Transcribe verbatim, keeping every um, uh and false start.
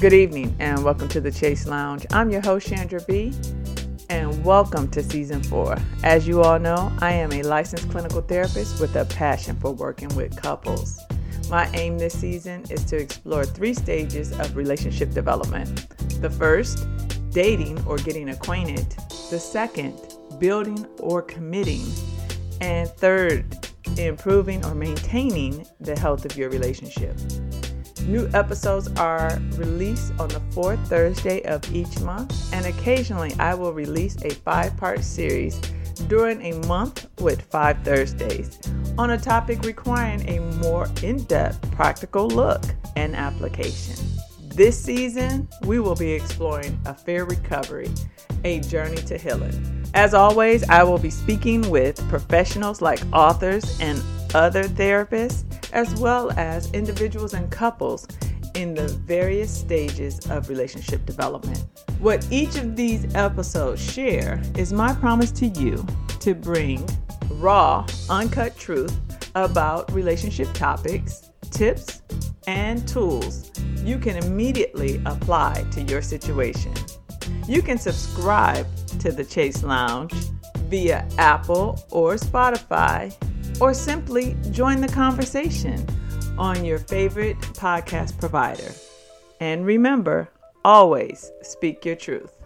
Good evening and welcome to the Chaise Lounge. I'm your host, Chandra B, and welcome to Season four. As you all know, I am a licensed clinical therapist with a passion for working with couples. My aim this season is to explore three stages of relationship development. The first, dating or getting acquainted. The second, building or committing. And third, improving or maintaining the health of your relationship. New episodes are released on the fourth Thursday of each month, and occasionally I will release a five-part series during a month with five Thursdays on a topic requiring a more in-depth practical look and application. This season, we will be exploring Affair Recovery, a journey to healing. As always, I will be speaking with professionals like authors and other therapists, as well as individuals and couples in the various stages of relationship development. What each of these episodes share is my promise to you to bring raw, uncut truth about relationship topics, tips, and tools you can immediately apply to your situation. You can subscribe to the Chaise Lounge via Apple or Spotify, or simply join the conversation on your favorite podcast provider. And remember, always speak your truth.